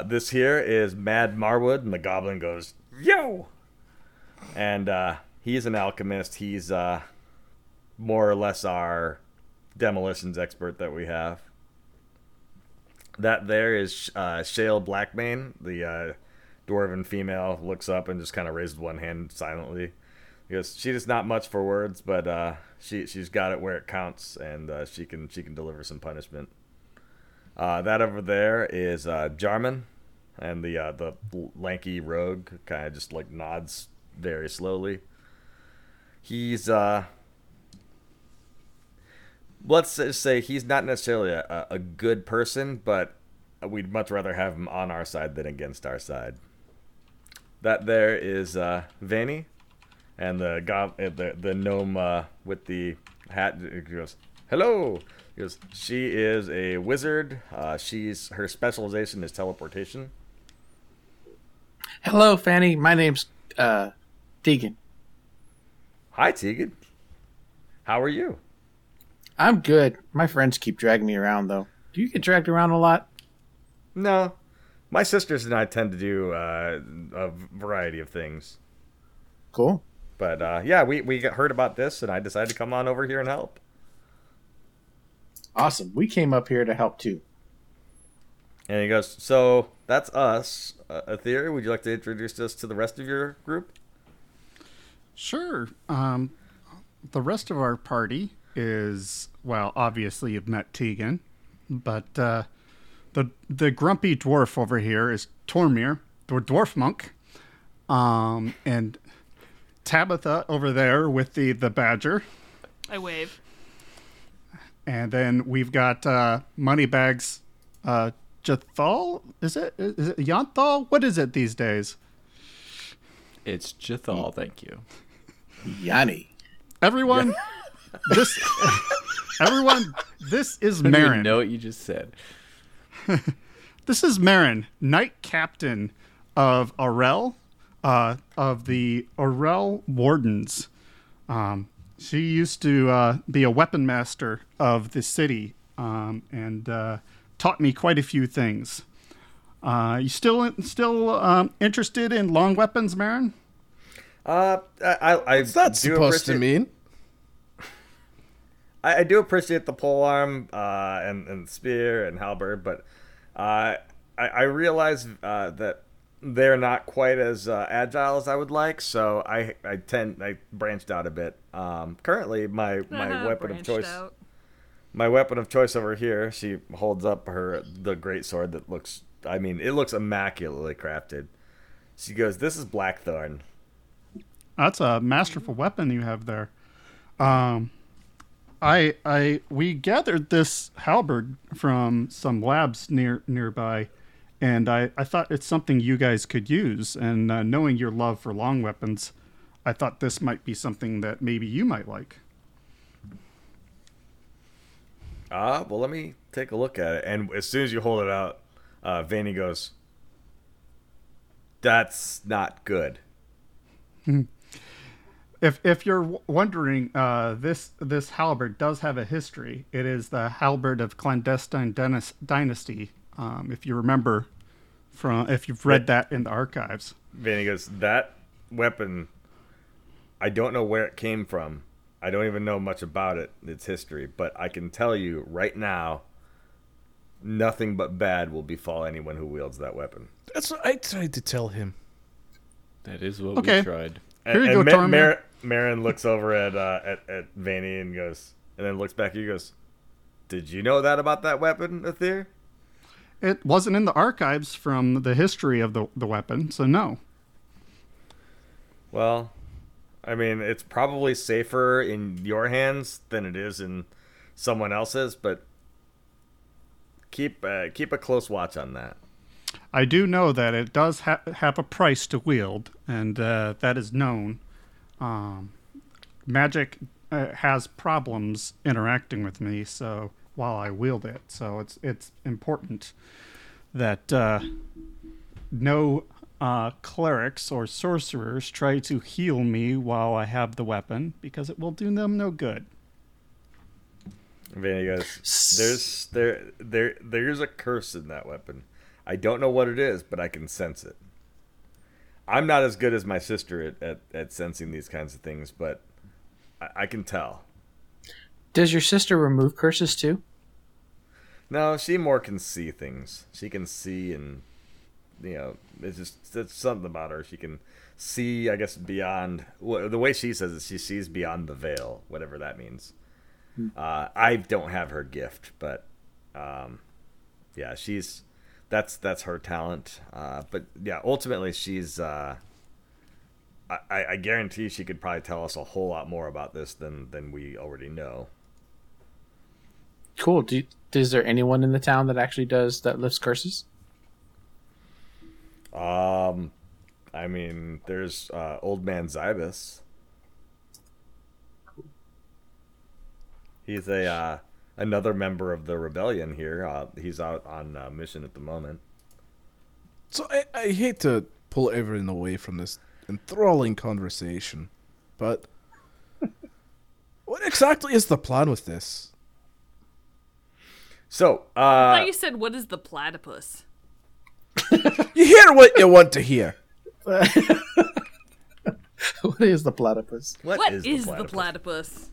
This here is Mad Marwood, and the goblin goes, "Yo!" And he's an alchemist. He's more or less our demolitions expert that we have. That there is Shale Blackmane, the dwarven female, looks up and just kind of raises one hand silently. Because she is not much for words, but she's got it where it counts, and she can deliver some punishment. That over there is Jarman, and the lanky rogue kind of just like nods very slowly. He's let's just say he's not necessarily a good person, but we'd much rather have him on our side than against our side. That there is Vanny. And the gnome with the hat goes, "Hello." He goes, "She is a wizard. Her specialization is teleportation." "Hello, Fanny. My name's Tegan." "Hi, Tegan. How are you?" "I'm good. My friends keep dragging me around, though. Do you get dragged around a lot?" "No. My sisters and I tend to do a variety of things." "Cool. But, yeah, we heard about this, and I decided to come on over here and help." "Awesome. We came up here to help, too." And he goes, "So, that's us. Atheer, would you like to introduce us to the rest of your group?" "Sure. The rest of our party is, well, obviously you've met Tegan, but the grumpy dwarf over here is Tormir, the dwarf monk, and Tabitha over there with the badger." I wave. "And then we've got Moneybags Jathal? Is it Jathal? What is it these days?" "It's Jathal, thank you." "Yanni." "Everyone, this is Marin." "I didn't know what you just said." "This is Marin, Knight Captain of Aurel. Of the Aurel Wardens. She used to be a weapon master of the city and taught me quite a few things. You still interested in long weapons, Marin?" "What's that supposed to mean?" I do appreciate the polearm and spear and halberd, but I realize that they're not quite as agile as I would like, so I branched out a bit. Currently, my weapon of choice, out. My weapon of choice over here. She holds up the great sword that looks. I mean, it looks immaculately crafted. She goes, "This is Blackthorn." "That's a masterful weapon you have there." We gathered this halberd from some labs nearby. And I thought it's something you guys could use. And knowing your love for long weapons, I thought this might be something that maybe you might like." Well, let me take a look at it. And as soon as you hold it out, Vanny goes, "That's not good." If you're wondering, this halberd does have a history. It is the halberd of Clandestine Dynasty. If you remember, if you've read that in the archives. Vanny goes, "That weapon, I don't know where it came from. I don't even know much about it, its history. But I can tell you right now, nothing but bad will befall anyone who wields that weapon." "That's what I tried to tell him." "That is what we tried." And Marin looks over at Vanny and goes, and then looks back at you and goes, "Did you know that about that weapon, Atheer?" "It wasn't in the archives from the history of the weapon, so no." "Well, I mean, it's probably safer in your hands than it is in someone else's, but keep a close watch on that." "I do know that it does have a price to wield, and that is known. Magic has problems interacting with me, so while I wield it, so it's important that no clerics or sorcerers try to heal me while I have the weapon, because it will do them no good." Vanny goes, "There's a curse in that weapon. I don't know what it is, but I can sense it. I'm not as good as my sister at sensing these kinds of things, but I can tell. Does your sister remove curses too? No, she more can see things. She can see, and you know, it's something about her. She can see, I guess, beyond. Well, the way she says it, she sees beyond the veil, whatever that means. I don't have her gift, but yeah, she's that's her talent. But yeah, ultimately, she's. I guarantee she could probably tell us a whole lot more about this than we already know. Cool. Is there anyone in the town that actually does that lifts curses? I mean, there's Old Man Zybus. He's a another member of the rebellion here. He's out on mission at the moment. So I hate to pull everyone away from this enthralling conversation, but what exactly is the plan with this? So, I thought you said, what is the platypus? You hear what you want to hear. What is the platypus? What is the platypus?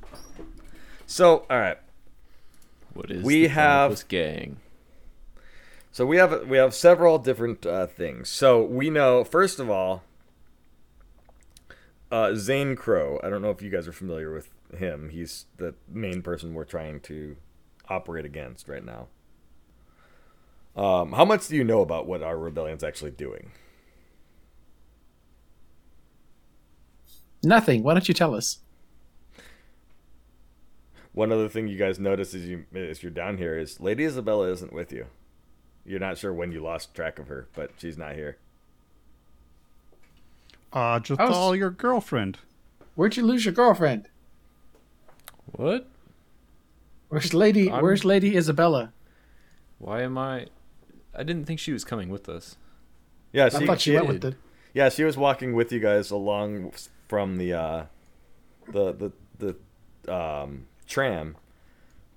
So, all right. What is we the platypus have, gang? So we have several different things. So we know, first of all, Zane Crow. I don't know if you guys are familiar with him. He's the main person we're trying to operate against right now. How much do you know about what our rebellion's actually doing? Nothing. Why don't you tell us? One other thing you guys notice as you're down here is Lady Isabella isn't with you. You're not sure when you lost track of her, but she's not here. Jathal, your girlfriend. Where'd you lose your girlfriend? What? Where's Lady Isabella? Why am I? I didn't think she was coming with us. Yeah, I thought she went with it. Yeah, she was walking with you guys along from the tram,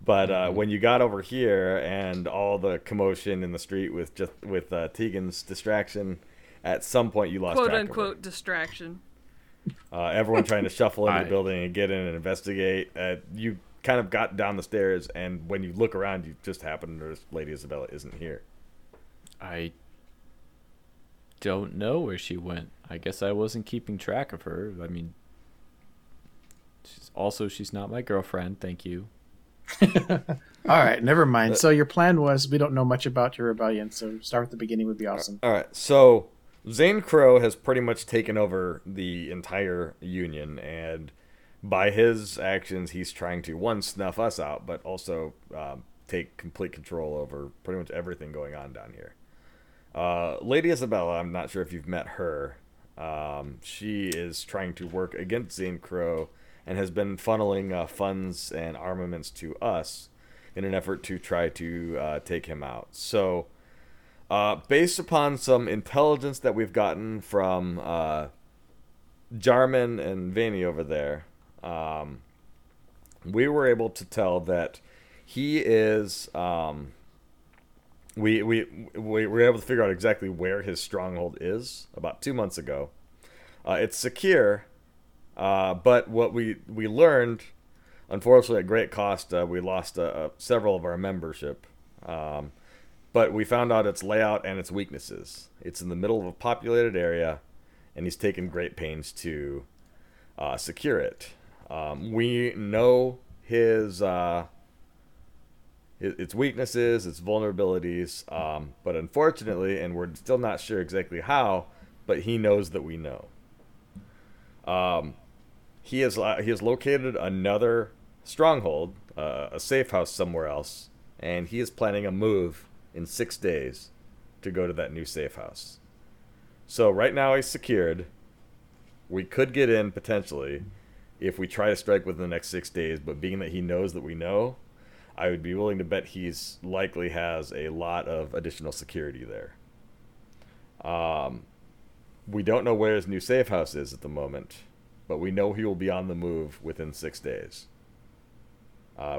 but when you got over here and all the commotion in the street with Tegan's distraction, at some point you lost track of her. Quote unquote distraction. Everyone trying to shuffle into the building and get in and investigate. You kind of got down the stairs, and when you look around, you just happen to notice Lady Isabella isn't here. I don't know where she went. I guess I wasn't keeping track of her. I mean, she's not my girlfriend. Thank you. All right, never mind. So your plan was we don't know much about your rebellion, so start with the beginning would be awesome. All right, so Zane Crow has pretty much taken over the entire union, and by his actions, he's trying to, one, snuff us out, but also take complete control over pretty much everything going on down here. Lady Isabella, I'm not sure if you've met her. She is trying to work against Zane Crow and has been funneling funds and armaments to us in an effort to try to take him out. So, based upon some intelligence that we've gotten from Jarman and Vanny over there, we were able to tell that he is. We were able to figure out exactly where his stronghold is about 2 months ago. It's secure, but what we learned, unfortunately, at great cost, we lost several of our membership. But we found out its layout and its weaknesses. It's in the middle of a populated area, and he's taken great pains to secure it. We know its weaknesses, its vulnerabilities, but unfortunately, and we're still not sure exactly how, but he knows that we know. He has located another stronghold, a safe house somewhere else, and he is planning a move in 6 days to go to that new safe house. So right now he's secured. We could get in potentially if we try to strike within the next 6 days, but being that he knows that we know, I would be willing to bet he's likely has a lot of additional security there. We don't know where his new safe house is at the moment, but we know he will be on the move within 6 days.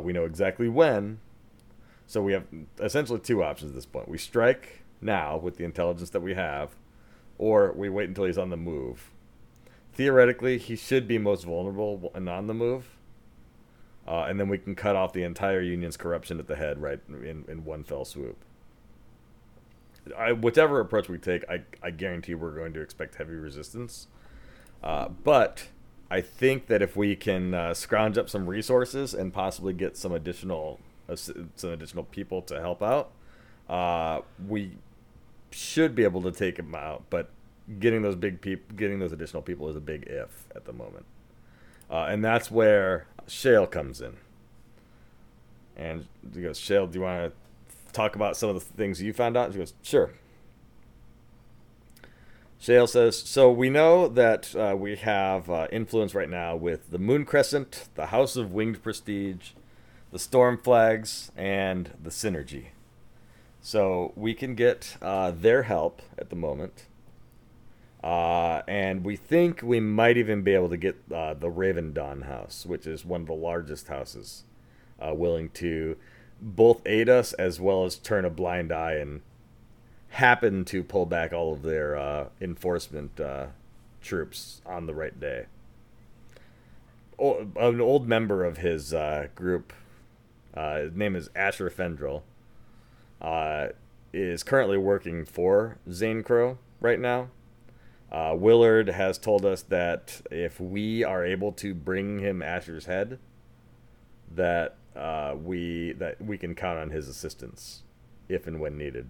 We know exactly when, so we have essentially two options at this point. We strike now with the intelligence that we have, or we wait until he's on the move. Theoretically, he should be most vulnerable and on the move. and then we can cut off the entire union's corruption at the head right in one fell swoop. Whatever approach we take, I guarantee we're going to expect heavy resistance. But I think that if we can scrounge up some resources and possibly get some additional people to help out, we should be able to take them out. But getting those additional people is a big if at the moment. And that's where Shale comes in. And he goes, "Shale, do you want to talk about some of the things you found out?" And she goes, "Sure." Shale says, "So we know that we have influence right now with the Moon Crescent, the House of Winged Prestige, the Storm Flags, and the Synergy. So we can get their help at the moment. And we think we might even be able to get the Raven Dawn House, which is one of the largest houses, willing to both aid us as well as turn a blind eye and happen to pull back all of their enforcement troops on the right day." An old member of his group, his name is Asher Fendrell, is currently working for Zane Crow right now. Willard has told us that if we are able to bring him Asher's head, that we can count on his assistance if and when needed.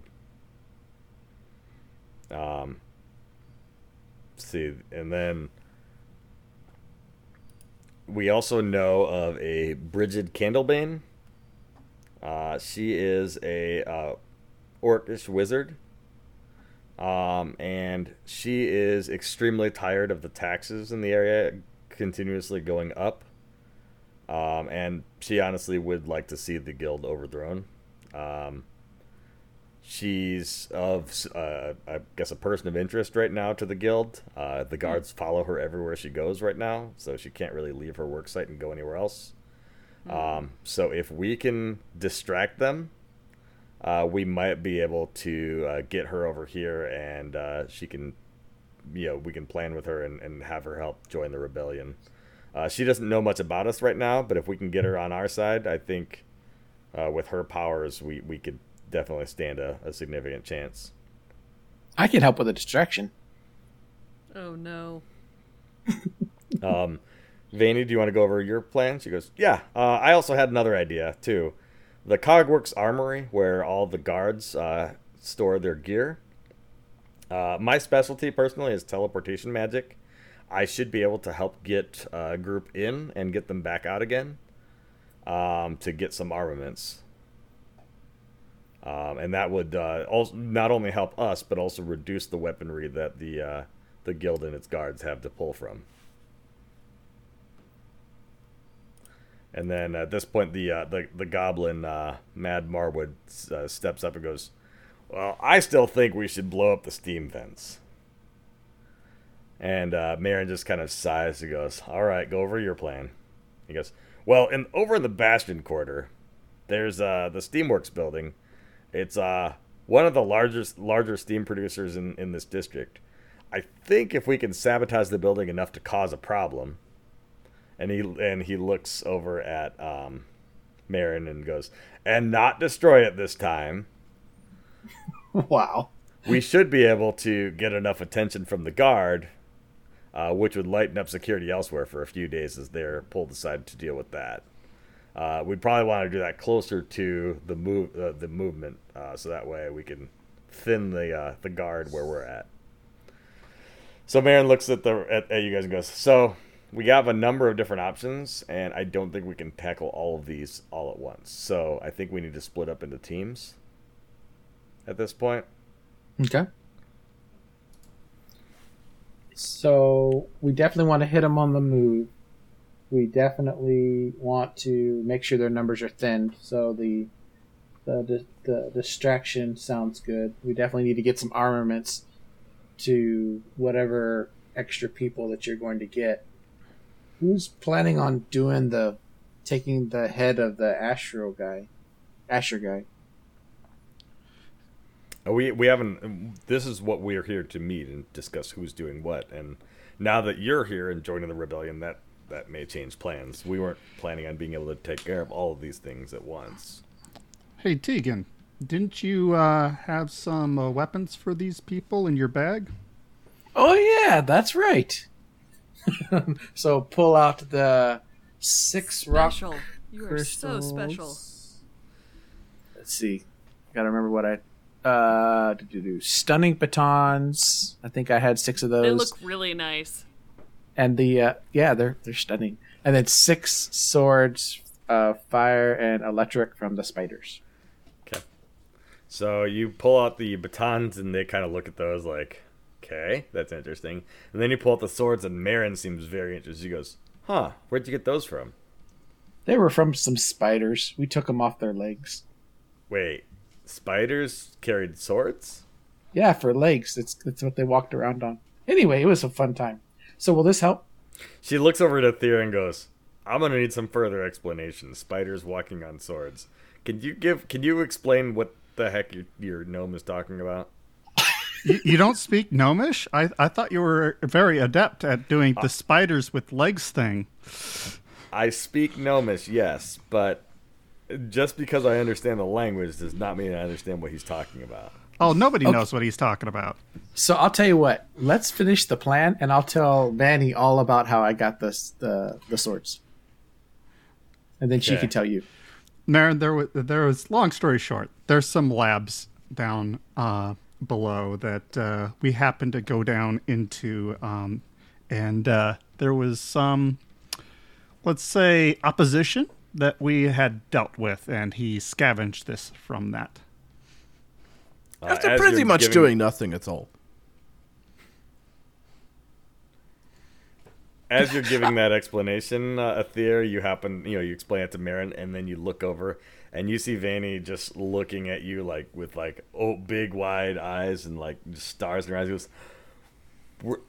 See, and then we also know of a Brigid Candlebane. She is a orcish wizard. And she is extremely tired of the taxes in the area continuously going up. And she honestly would like to see the guild overthrown. She's of, I guess, a person of interest right now to the guild. The guards follow her everywhere she goes right now, so she can't really leave her work site and go anywhere else. So if we can distract them, we might be able to get her over here, and she can, we can plan with her and have her help join the rebellion. She doesn't know much about us right now, but if we can get her on our side, I think with her powers, we could definitely stand a significant chance. I can help with a distraction. Oh, no. Vanny, do you want to go over your plan? She goes, "Yeah, I also had another idea, too. The Cogworks Armory, where all the guards store their gear. My specialty, personally, is teleportation magic. I should be able to help get a group in and get them back out again to get some armaments. And that would also not only help us, but also reduce the weaponry that the guild and its guards have to pull from." And then at this point, the goblin, Mad Marwood, steps up and goes, "Well, I still think we should blow up the steam vents." And Marin just kind of sighs and goes, "All right, go over your plan." He goes, "Well, over in the Bastion Quarter, there's the Steamworks building. It's one of the larger steam producers in this district. I think if we can sabotage the building enough to cause a problem..." And he looks over at Marin and goes, "And not destroy it this time." Wow. "We should be able to get enough attention from the guard, which would lighten up security elsewhere for a few days as they're pulled aside to deal with that. We'd probably want to do that closer to the movement, so that way we can thin the guard where we're at." So Marin looks at you guys and goes, "So... we have a number of different options, and I don't think we can tackle all of these all at once. So I think we need to split up into teams at this point." Okay. So we definitely want to hit them on the move. We definitely want to make sure their numbers are thinned. So the distraction sounds good. We definitely need to get some armaments to whatever extra people that you're going to get. Who's planning on doing taking the head of the Asher guy? We haven't. This is what we are here to meet and discuss: who's doing what. And now that you're here and joining the rebellion, that that may change plans. We weren't planning on being able to take care of all of these things at once. Hey, Tegan, didn't you have some weapons for these people in your bag? Oh, yeah, that's right. So pull out the 6 special. Rock you crystals. You are so special. Let's see. I gotta remember what I... Stunning batons. I think I had 6 of those. They look really nice. And the... they're stunning. And then 6 swords, fire and electric from the spiders. Okay. So you pull out the batons and they kind of look at those like... Okay, that's interesting. And then you pull out the swords, and Marin seems very interested. She goes, huh, where'd you get those from? They were from some spiders. We took them off their legs. Wait, spiders carried swords? Yeah, for legs. That's what they walked around on. Anyway, it was a fun time. So will this help? She looks over to Atheer and goes, I'm going to need some further explanation. Spiders walking on swords. Can you explain what the heck your gnome is talking about? You don't speak gnomish? I thought you were very adept at doing the spiders with legs thing. I speak gnomish, yes, but just because I understand the language does not mean I understand what he's talking about. Oh, nobody knows what he's talking about. So I'll tell you what. Let's finish the plan, and I'll tell Vanny all about how I got the swords. And then she can tell you. Marin, there was, long story short, there's some labs down... below that we happened to go down into and there was some, let's say, opposition that we had dealt with, and he scavenged this from that. After pretty much doing nothing at all. As you're giving that explanation, Atheer, you explain it to Marin, and then you look over and you see Vanny just looking at you like with like big wide eyes and like stars in her eyes. He goes,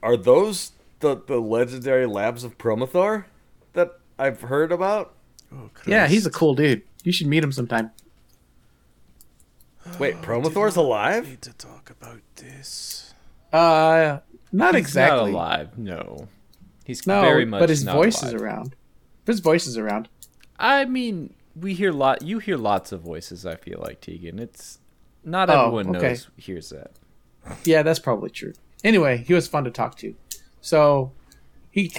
are those the legendary labs of Promothor that I've heard about? Oh, yeah, he's a cool dude. You should meet him sometime. Wait, Promothor's alive? We need to talk about this. Not exactly. Not alive, no. He's very much not alive. But his voice is around. I mean... You hear lots of voices, I feel like, Tegan. It's not everyone hears that. Yeah, that's probably true. Anyway, he was fun to talk to. So he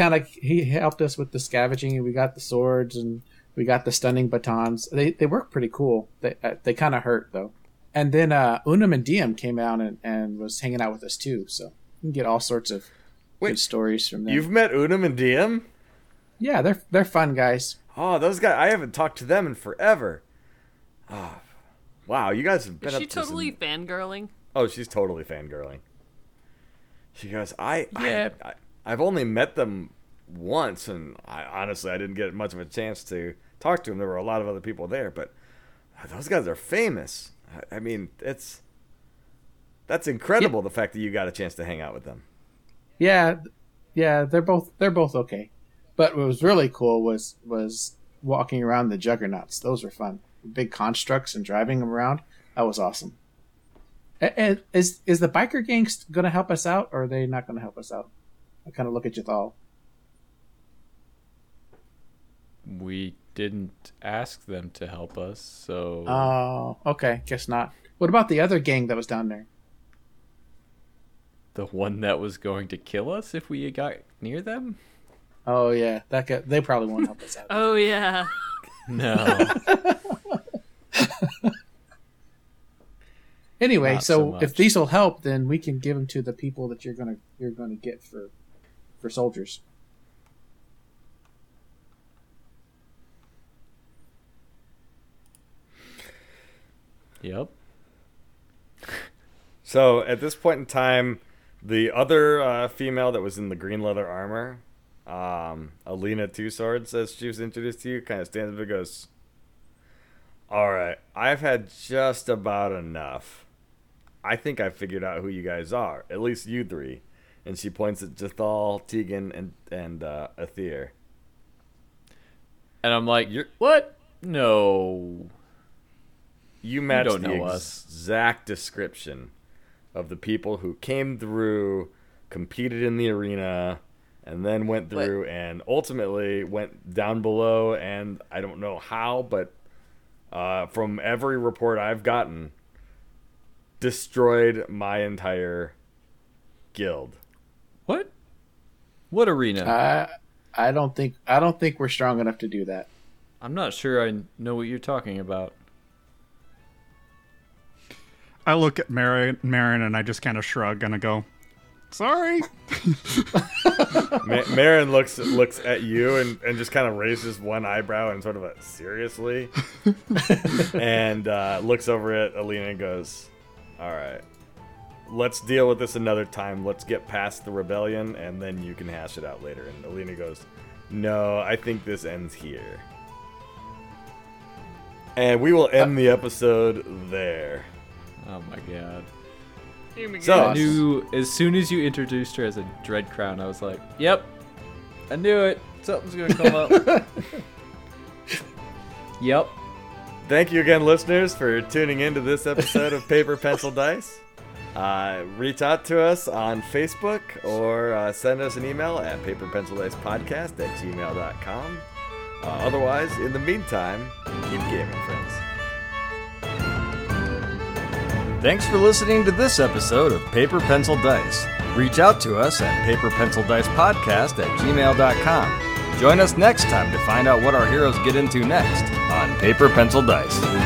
helped us with the scavenging, and we got the swords, and we got the stunning batons. They work pretty cool. They kind of hurt though. And then Unum and Diem came out and was hanging out with us too. So you can get all sorts of good stories from them. You've met Unum and Diem? Yeah, they're fun guys. Oh, those guys! I haven't talked to them in forever. Oh, wow, you guys have been. Is she totally fangirling? Oh, she's totally fangirling. She goes, I've only met them once, and I didn't get much of a chance to talk to them. There were a lot of other people there, but those guys are famous. I mean, that's incredible. Yeah. The fact that you got a chance to hang out with them. Yeah, they're both okay. But what was really cool was walking around the juggernauts. Those were fun. Big constructs and driving them around. That was awesome. And is the biker gang going to help us out, or are they not going to help us out? I kind of look at Jathal. We didn't ask them to help us, so... Oh, okay. Guess not. What about the other gang that was down there? The one that was going to kill us if we got near them? Oh, yeah. They probably won't help us out. Oh, yeah. No. Anyway, so if these will help, then we can give them to the people that you're gonna get for soldiers. Yep. So at this point in time, the other female that was in the green leather armor... Alina Two Swords, as she was introduced to you, kind of stands up and goes, alright, I've had just about enough. I think I figured out who you guys are, at least you three. And she points at Jathal, Tegan, and Atheer. And I'm like, what? No. You match the exact description of the people who came through, competed in the arena, and then went through and ultimately went down below, and I don't know how, but from every report I've gotten, destroyed my entire guild. What? What arena? I don't think we're strong enough to do that. I'm not sure I know what you're talking about. I look at Marin and I just kind of shrug and I go, sorry. Marin looks at you and just kind of raises one eyebrow and sort of a seriously, and looks over at Alina and goes, all right, let's deal with this another time. Let's get past the rebellion and then you can hash it out later. And Alina goes, no, I think this ends here. And we will end the episode there. Oh my god. So I knew as soon as you introduced her as a Dread Crown, I was like, yep, I knew it. Something's going to come up. Yep. Thank you again, listeners, for tuning into this episode of Paper, Pencil, Dice. Reach out to us on Facebook or send us an email at paperpencildicepodcast@gmail.com. Otherwise, in the meantime, keep gaming, friends. Thanks for listening to this episode of Paper, Pencil, Dice. Reach out to us at paperpencildicepodcast@gmail.com. Join us next time to find out what our heroes get into next on Paper, Pencil, Dice.